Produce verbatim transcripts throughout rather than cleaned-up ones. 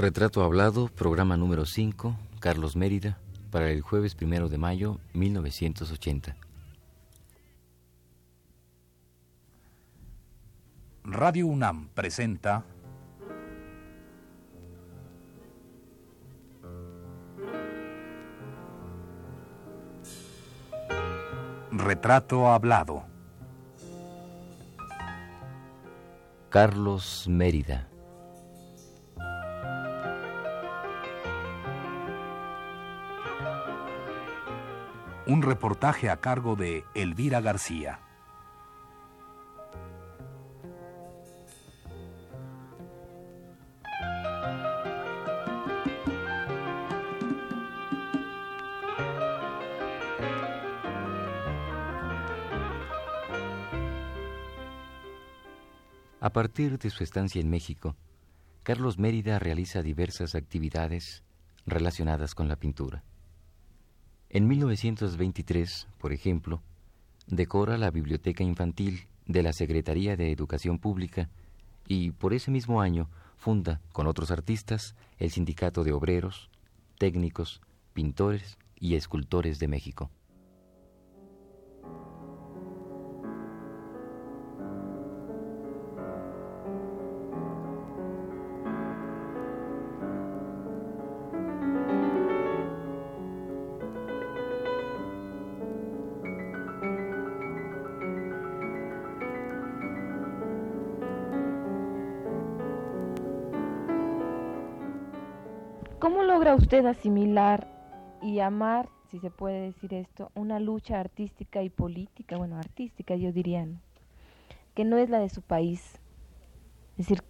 Retrato Hablado, programa número cinco, Carlos Mérida, para el jueves primero de mayo, mil novecientos ochenta. Radio UNAM presenta Retrato Hablado. Carlos Mérida. Un reportaje a cargo de Elvira García. A partir de su estancia en México, Carlos Mérida realiza diversas actividades relacionadas con la pintura. En mil novecientos veintitrés, por ejemplo, decora la biblioteca infantil de la Secretaría de Educación Pública y por ese mismo año funda, con otros artistas, el Sindicato de Obreros, Técnicos, Pintores y Escultores de México. ¿Cómo logra usted asimilar y amar, si se puede decir esto, una lucha artística y política, bueno, artística yo diría, ¿no?, que no es la de su país? Es decir,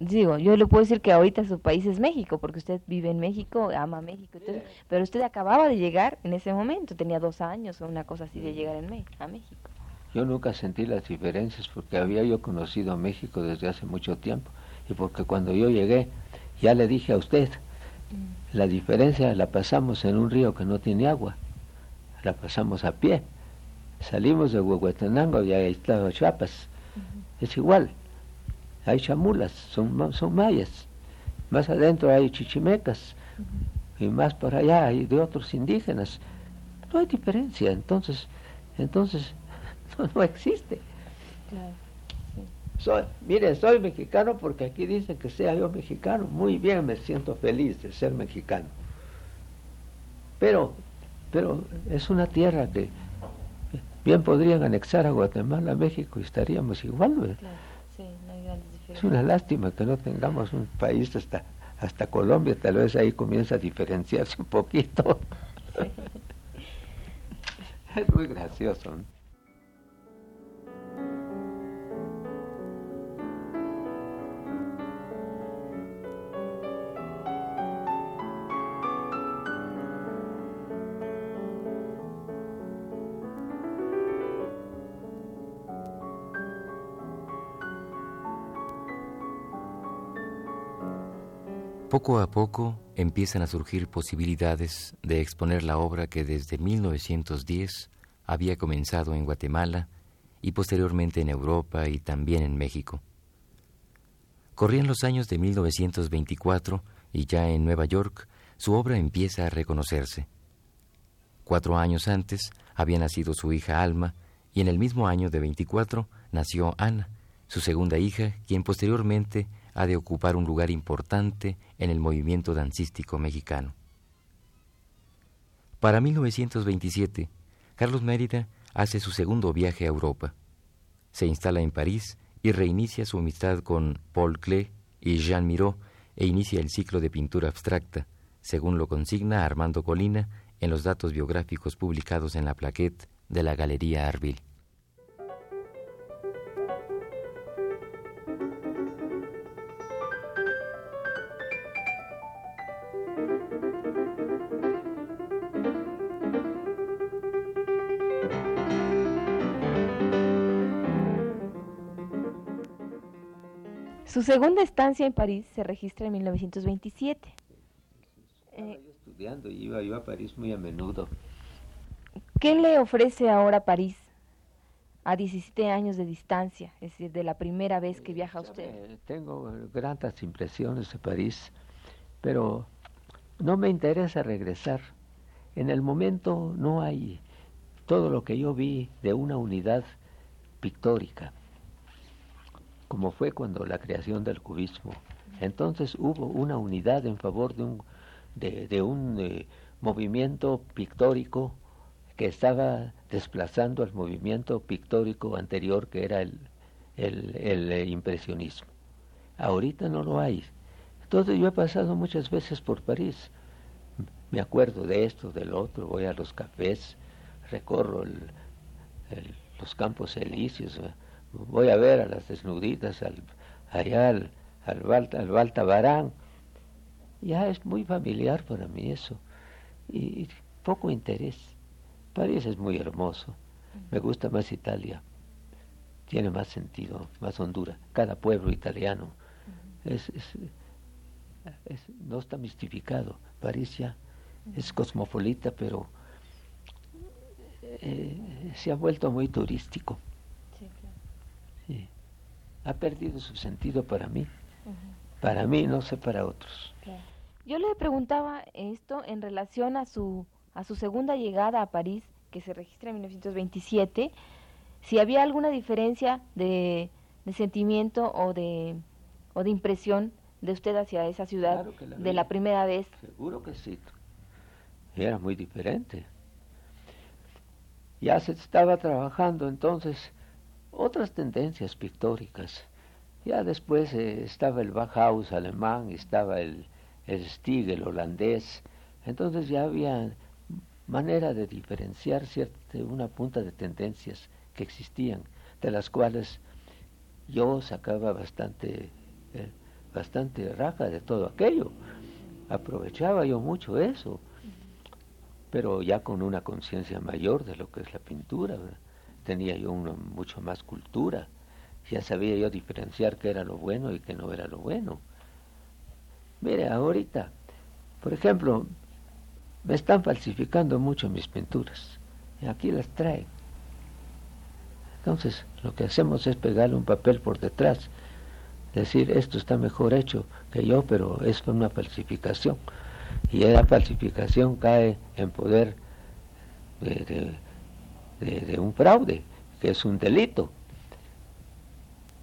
digo, yo le puedo decir que ahorita su país es México, porque usted vive en México, ama México, entonces, pero usted acababa de llegar en ese momento, tenía dos años o una cosa así de llegar en me- a México. Yo nunca sentí las diferencias porque había yo conocido México desde hace mucho tiempo y porque cuando yo llegué ya le dije a usted, la diferencia la pasamos en un río que no tiene agua, la pasamos a pie, salimos de Huehuetenango y ahí está Chiapas, uh-huh. Es igual, hay chamulas, son, son mayas, más adentro hay chichimecas, uh-huh. Y más por allá hay de otros indígenas, no hay diferencia, entonces, entonces no, no existe. Claro. Soy, mire, soy mexicano porque aquí dicen que sea yo mexicano. Muy bien, me siento feliz de ser mexicano. Pero, pero es una tierra que bien podrían anexar a Guatemala, a México, y estaríamos igual, ¿verdad? Claro, sí, no hay grandes diferencias. Es una lástima que no tengamos un país hasta, hasta Colombia. Tal vez ahí comienza a diferenciarse un poquito. Es muy gracioso, ¿no? Poco a poco empiezan a surgir posibilidades de exponer la obra que desde mil novecientos diez había comenzado en Guatemala y posteriormente en Europa y también en México. Corrían los años de mil novecientos veinticuatro y ya en Nueva York su obra empieza a reconocerse. Cuatro años antes había nacido su hija Alma y en el mismo año de veinticuatro nació Ana, su segunda hija, quien posteriormente ha de ocupar un lugar importante en el movimiento dancístico mexicano. Para mil novecientos veintisiete, Carlos Mérida hace su segundo viaje a Europa. Se instala en París y reinicia su amistad con Paul Klee y Jean Miró e inicia el ciclo de pintura abstracta, según lo consigna Armando Colina en los datos biográficos publicados en la plaquette de la Galería Arbil. Su segunda estancia en París se registra en mil novecientos veintisiete. Estaba eh, yo estudiando y iba yo a París muy a menudo. ¿Qué le ofrece ahora París a diecisiete años de distancia, es decir, de la primera vez que viaja usted? Tengo gratas impresiones de París. pero no me interesa regresar. En el momento no hay todo lo que yo vi de una unidad pictórica, como fue cuando la creación del cubismo. Entonces hubo una unidad en favor de un, de, de un eh, movimiento pictórico que estaba desplazando al movimiento pictórico anterior, que era el, el, el impresionismo. Ahorita no lo hay. Entonces yo he pasado muchas veces por París. Me acuerdo de esto, del otro, voy a los cafés, recorro el, el, los Campos Elíseos, voy a ver a las desnuditas, al, allá al, al, Balta, al Baltabarán. Ya es muy familiar para mí eso, y, y poco interés. París es muy hermoso, me gusta más Italia, tiene más sentido, más hondura. Cada pueblo italiano es, es, es, no está mistificado. París ya es cosmopolita, pero eh, se ha vuelto muy turístico. Sí, claro. Sí. Ha perdido su sentido para mí, uh-huh. para mí, no sé para otros. Claro. Yo le preguntaba esto en relación a su a su segunda llegada a París, que se registra en mil novecientos veintisiete, si había alguna diferencia de, de sentimiento o de, o de impresión de usted hacia esa ciudad, claro, la de vi. La primera vez. Seguro que sí, era muy diferente. Ya se estaba trabajando entonces otras tendencias pictóricas. Ya después eh, estaba el Bauhaus alemán, estaba el, el Stijl, el holandés. Entonces ya había manera de diferenciar cierta, una punta de tendencias que existían, de las cuales yo sacaba bastante eh, bastante raja de todo aquello. Aprovechaba yo mucho eso, pero ya con una conciencia mayor de lo que es la pintura, ¿verdad? Tenía yo una, mucho más cultura, ya sabía yo diferenciar qué era lo bueno y qué no era lo bueno. Mire, ahorita, por ejemplo, me están falsificando mucho mis pinturas, y aquí las traen. Entonces, lo que hacemos es pegarle un papel por detrás, decir, esto está mejor hecho que yo, pero es una falsificación. Y esa falsificación cae en poder de, de, de, de un fraude, que es un delito.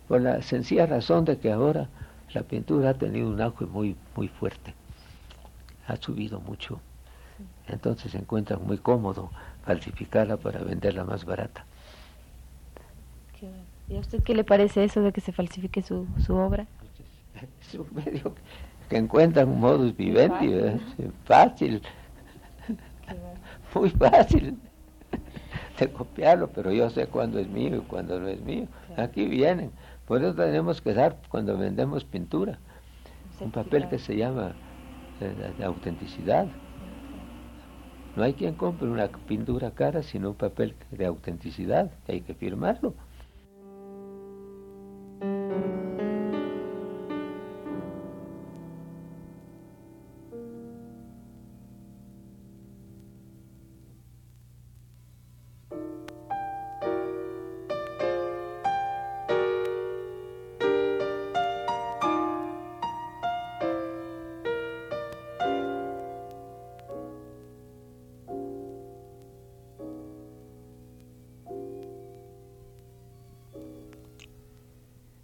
Por la sencilla razón de que ahora la pintura ha tenido un auge muy, muy fuerte. Ha subido mucho. Entonces se encuentra muy cómodo falsificarla para venderla más barata. ¿Y a usted qué le parece eso de que se falsifique su, su obra? Es un medio que encuentra un modus vivendi, ¿eh? Fácil, muy fácil de copiarlo, pero yo sé cuándo es mío y cuándo no es mío. Aquí vienen, por eso tenemos que dar cuando vendemos pintura un papel que se llama la autenticidad. No hay quien compre una pintura cara sino un papel de autenticidad, que hay que firmarlo.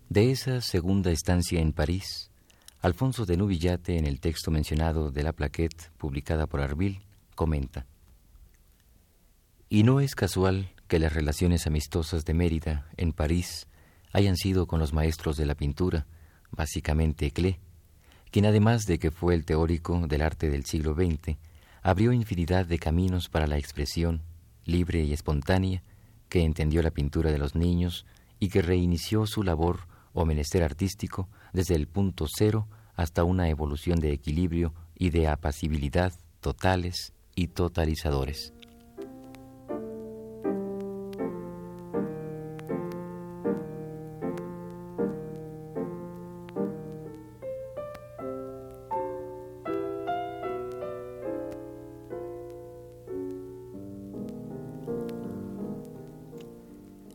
De esa segunda estancia en París, Alfonso de Neuvillate, en el texto mencionado de la plaquette publicada por Arbil, comenta: y no es casual que las relaciones amistosas de Mérida en París hayan sido con los maestros de la pintura, básicamente Klee, quien además de que fue el teórico del arte del siglo veinte, abrió infinidad de caminos para la expresión libre y espontánea que entendió la pintura de los niños y que reinició su labor o menester artístico desde el punto cero hasta una evolución de equilibrio y de apacibilidad totales y totalizadores.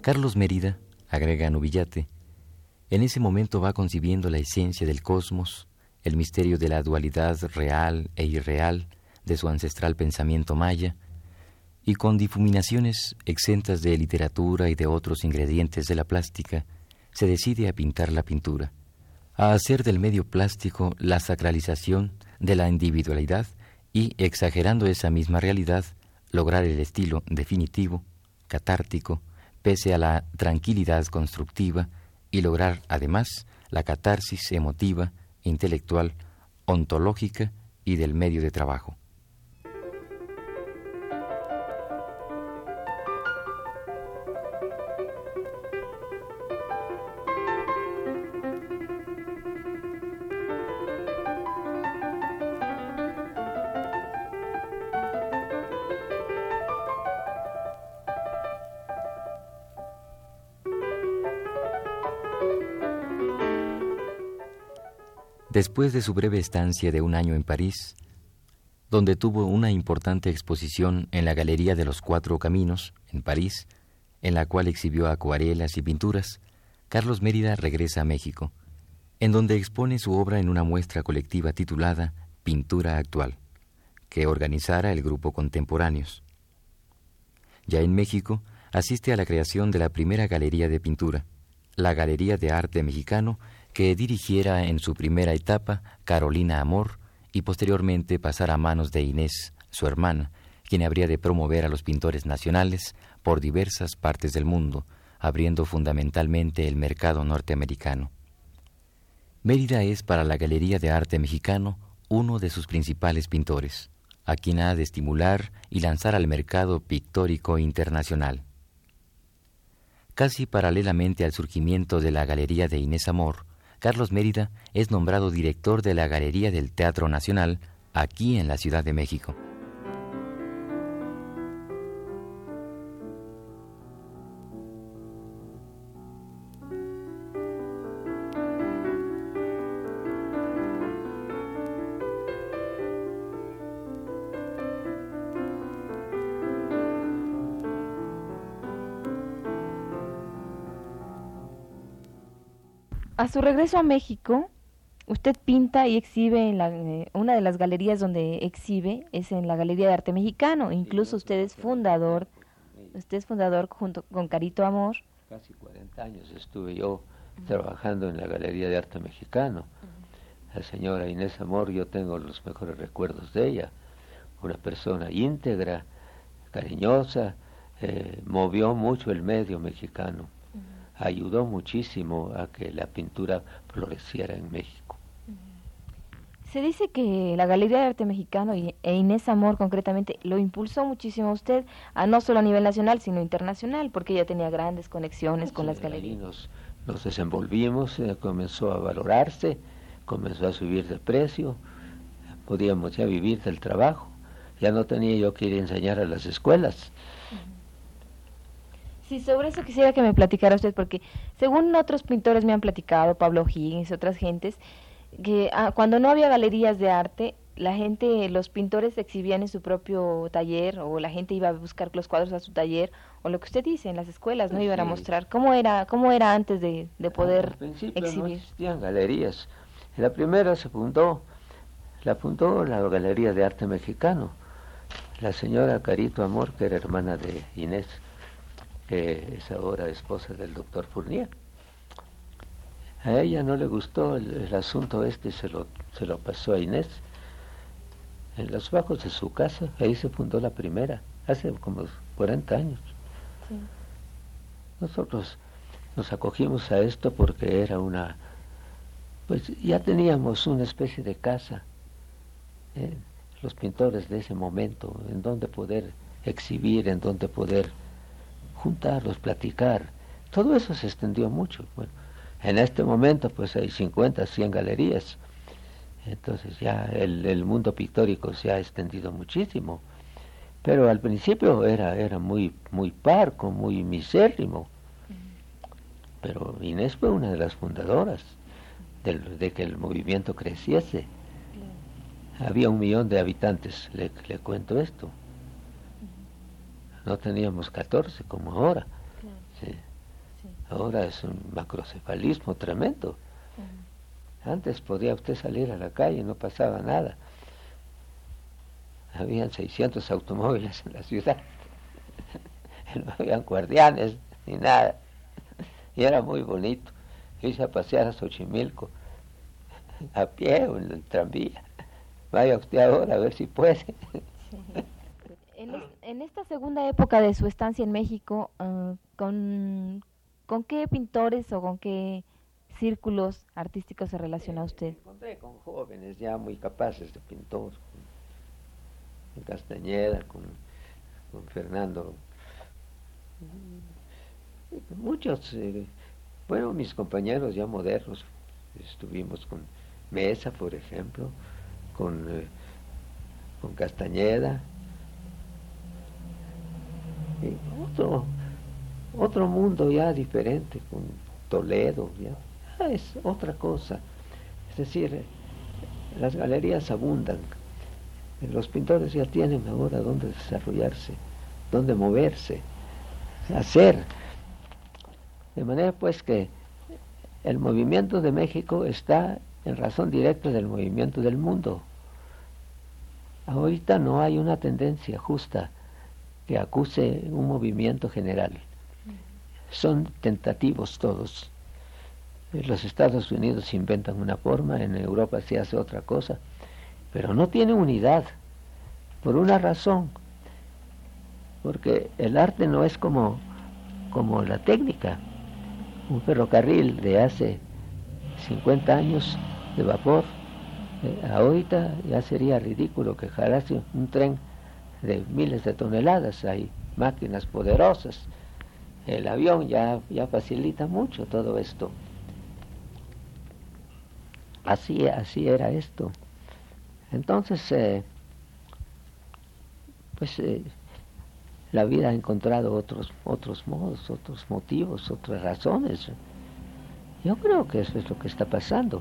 Carlos Mérida, agrega Neuvillate, en ese momento va concibiendo la esencia del cosmos, el misterio de la dualidad real e irreal de su ancestral pensamiento maya, y con difuminaciones exentas de literatura y de otros ingredientes de la plástica, se decide a pintar la pintura, a hacer del medio plástico la sacralización de la individualidad y, exagerando esa misma realidad, lograr el estilo definitivo, catártico, pese a la tranquilidad constructiva, y lograr, además, la catarsis emotiva, intelectual, ontológica y del medio de trabajo. Después de su breve estancia de un año en París, donde tuvo una importante exposición en la Galería de los Cuatro Caminos, en París, en la cual exhibió acuarelas y pinturas, Carlos Mérida regresa a México, en donde expone su obra en una muestra colectiva titulada Pintura Actual, que organizara el Grupo Contemporáneos. Ya en México, asiste a la creación de la primera galería de pintura, la Galería de Arte Mexicano, que dirigiera en su primera etapa Carolina Amor y posteriormente pasar a manos de Inés, su hermana, quien habría de promover a los pintores nacionales por diversas partes del mundo, abriendo fundamentalmente el mercado norteamericano. Mérida es para la Galería de Arte Mexicano uno de sus principales pintores, a quien ha de estimular y lanzar al mercado pictórico internacional. Casi paralelamente al surgimiento de la Galería de Inés Amor, Carlos Mérida es nombrado director de la Galería del Teatro Nacional, aquí en la Ciudad de México. A su regreso a México, usted pinta y exhibe en la, eh, una de las galerías donde exhibe es en la Galería de Arte Mexicano. Incluso usted es fundador, usted es fundador junto con Carito Amor. Casi cuarenta años estuve yo trabajando en la Galería de Arte Mexicano. La señora Inés Amor, yo tengo los mejores recuerdos de ella. Una persona íntegra, cariñosa, eh, movió mucho el medio mexicano. Ayudó muchísimo a que la pintura floreciera en México. Se dice que la Galería de Arte Mexicano y, e Inés Amor concretamente lo impulsó muchísimo a usted, a no solo a nivel nacional, sino internacional, porque ella tenía grandes conexiones sí, con las galerías. Ahí nos, nos desenvolvimos, eh, comenzó a valorarse, comenzó a subir de precio, podíamos ya vivir del trabajo, ya no tenía yo que ir a enseñar a las escuelas. Sí, sobre eso quisiera que me platicara usted, porque según otros pintores me han platicado, Pablo Higgins, otras gentes, que ah, cuando no había galerías de arte, la gente, los pintores exhibían en su propio taller, o la gente iba a buscar los cuadros a su taller, o lo que usted dice, en las escuelas, ¿no? Sí. Iban a mostrar cómo era cómo era antes de, de poder exhibir. Al principio exhibir. No existían galerías. La primera se fundó, la fundó la Galería de Arte Mexicano, la señora Carito Amor, que era hermana de Inés, que es ahora esposa del doctor Furnier. A ella no le gustó el, el asunto este, se lo, se lo pasó a Inés. En los bajos de su casa, ahí se fundó la primera, hace como cuarenta años. Sí. Nosotros nos acogimos a esto porque era una... pues ya teníamos una especie de casa, ¿eh? Los pintores de ese momento, en donde poder exhibir, en donde poder... juntarlos, platicar, todo eso se extendió mucho. Bueno, en este momento pues hay cincuenta, cien galerías, entonces ya el, el mundo pictórico se ha extendido muchísimo, pero al principio era, era muy, muy parco, muy misérrimo, pero Inés fue una de las fundadoras de, de que el movimiento creciese. Había un millón de habitantes, le, le cuento esto. No teníamos catorce como ahora. Claro. Sí. Sí. Ahora es un macrocefalismo tremendo. Uh-huh. Antes podía usted salir a la calle, no pasaba nada. Habían seiscientos automóviles en la ciudad. No habían guardianes ni nada. Y era muy bonito. Hice a pasear a Xochimilco a pie o en el tranvía. Vaya usted ahora a ver si puede. Sí. En, es, en esta segunda época de su estancia en México, uh, ¿con, ¿con qué pintores o con qué círculos artísticos se relaciona usted? Me encontré con jóvenes ya muy capaces de pintor, con, con Castañeda, con, con Fernando, muchos, eh, bueno, mis compañeros ya modernos. Estuvimos con Mesa, por ejemplo, con, eh, con Castañeda, y otro, otro mundo ya diferente, con Toledo, ya. Ah, es otra cosa. Es decir, las galerías abundan. Los pintores ya tienen ahora dónde desarrollarse, dónde moverse, hacer. De manera pues que el movimiento de México está en razón directa del movimiento del mundo. Ahorita no hay una tendencia justa que acuse un movimiento general. Son tentativos todos. Los Estados Unidos inventan una forma, en Europa se hace otra cosa, pero no tiene unidad, por una razón, porque el arte no es como, como la técnica. Un ferrocarril de hace cincuenta años de vapor, eh, ahorita ya sería ridículo que jalase un tren de miles de toneladas, hay máquinas poderosas, el avión ya, ya facilita mucho todo esto. Así, así era esto. Entonces, eh, pues eh, la vida ha encontrado otros, otros modos, otros motivos, otras razones. Yo creo que eso es lo que está pasando.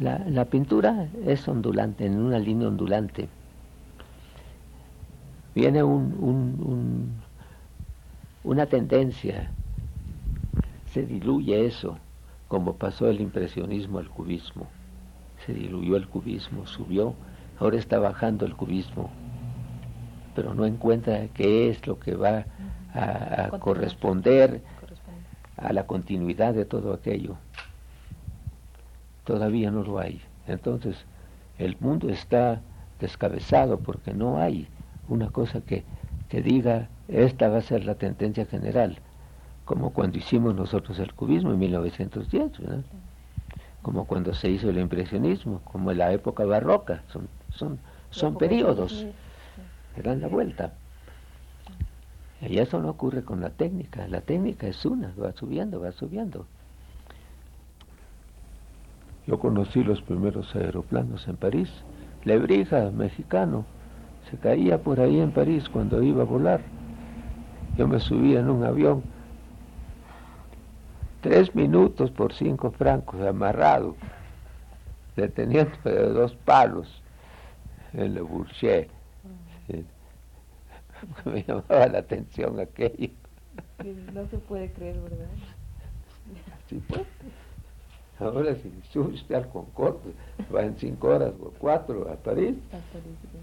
La, la pintura es ondulante, en una línea ondulante. Viene un, un, un, una tendencia, se diluye eso, como pasó el impresionismo al cubismo. Se diluyó el cubismo, subió, ahora está bajando el cubismo, pero no encuentra qué es lo que va a, a corresponder a la continuidad de todo aquello. Todavía no lo hay. Entonces, el mundo está descabezado porque no hay una cosa que, que diga, esta va a ser la tendencia general, como cuando hicimos nosotros el cubismo en mil novecientos diez, ¿verdad? Como cuando se hizo el impresionismo, como en la época barroca, son, son, son periodos, se dan la vuelta. Y eso no ocurre con la técnica, la técnica es una, va subiendo, va subiendo. Yo conocí los primeros aeroplanos en París, Lebrija, mexicano, se caía por ahí en París cuando iba a volar. Yo me subía en un avión, tres minutos por cinco francos, amarrado, deteniendo de dos palos en Le Bourget. Sí. Me llamaba la atención aquello. No se puede creer, ¿verdad? Sí, pues. Ahora si sube usted al Concorde, va en cinco horas o cuatro a París. A París, sí.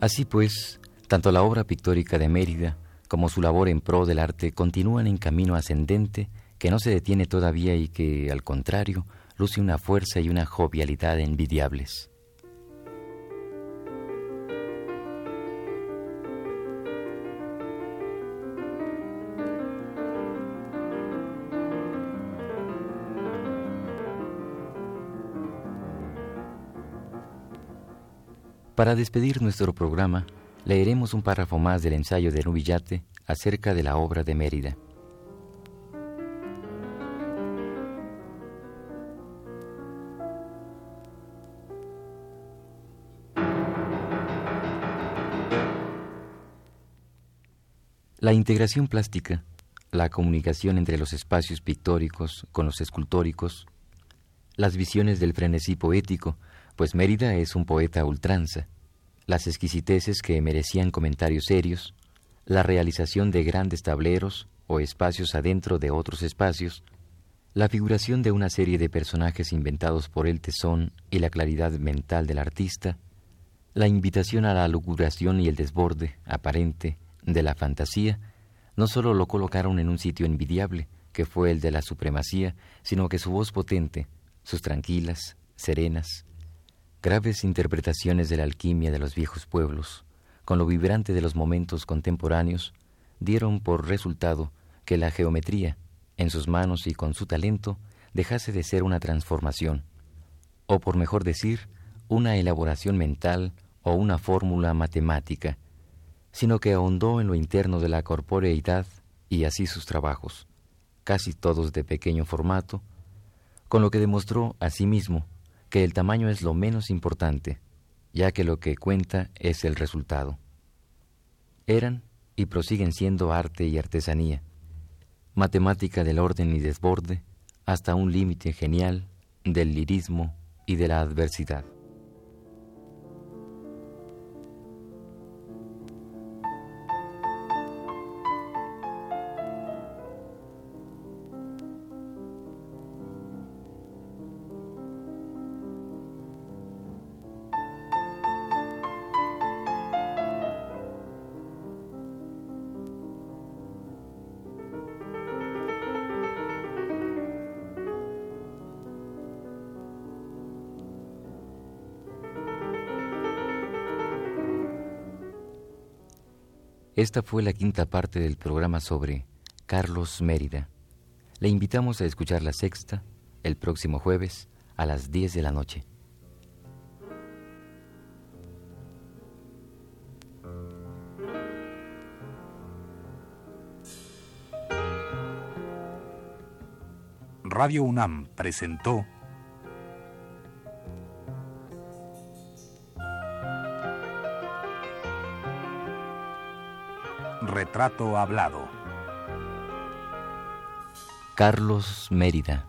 Así pues, tanto la obra pictórica de Mérida como su labor en pro del arte continúan en camino ascendente que no se detiene todavía y que, al contrario, luce una fuerza y una jovialidad envidiables. Para despedir nuestro programa, leeremos un párrafo más del ensayo de Neuvillate acerca de la obra de Mérida. La integración plástica, la comunicación entre los espacios pictóricos con los escultóricos, las visiones del frenesí poético, pues Mérida es un poeta a ultranza, las exquisiteces que merecían comentarios serios, la realización de grandes tableros o espacios adentro de otros espacios, la figuración de una serie de personajes inventados por el tesón y la claridad mental del artista, la invitación a la lucubración y el desborde, aparente, de la fantasía, no solo lo colocaron en un sitio envidiable, que fue el de la supremacía, sino que su voz potente, sus tranquilas, serenas, graves interpretaciones de la alquimia de los viejos pueblos, con lo vibrante de los momentos contemporáneos, dieron por resultado que la geometría, en sus manos y con su talento, dejase de ser una transformación, o por mejor decir, una elaboración mental o una fórmula matemática, sino que ahondó en lo interno de la corporeidad y así sus trabajos, casi todos de pequeño formato, con lo que demostró asimismo que el tamaño es lo menos importante, ya que lo que cuenta es el resultado. Eran y prosiguen siendo arte y artesanía, matemática del orden y desborde, hasta un límite genial del lirismo y de la adversidad. Esta fue la quinta parte del programa sobre Carlos Mérida. Le invitamos a escuchar la sexta el próximo jueves a las diez de la noche. Radio UNAM presentó Retrato hablado. Carlos Mérida.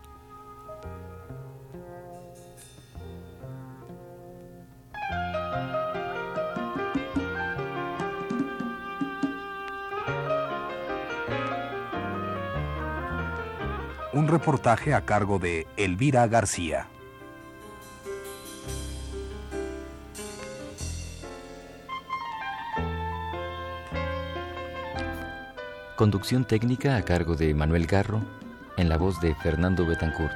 Un reportaje a cargo de Elvira García. Conducción técnica a cargo de Manuel Garro, en la voz de Fernando Betancourt.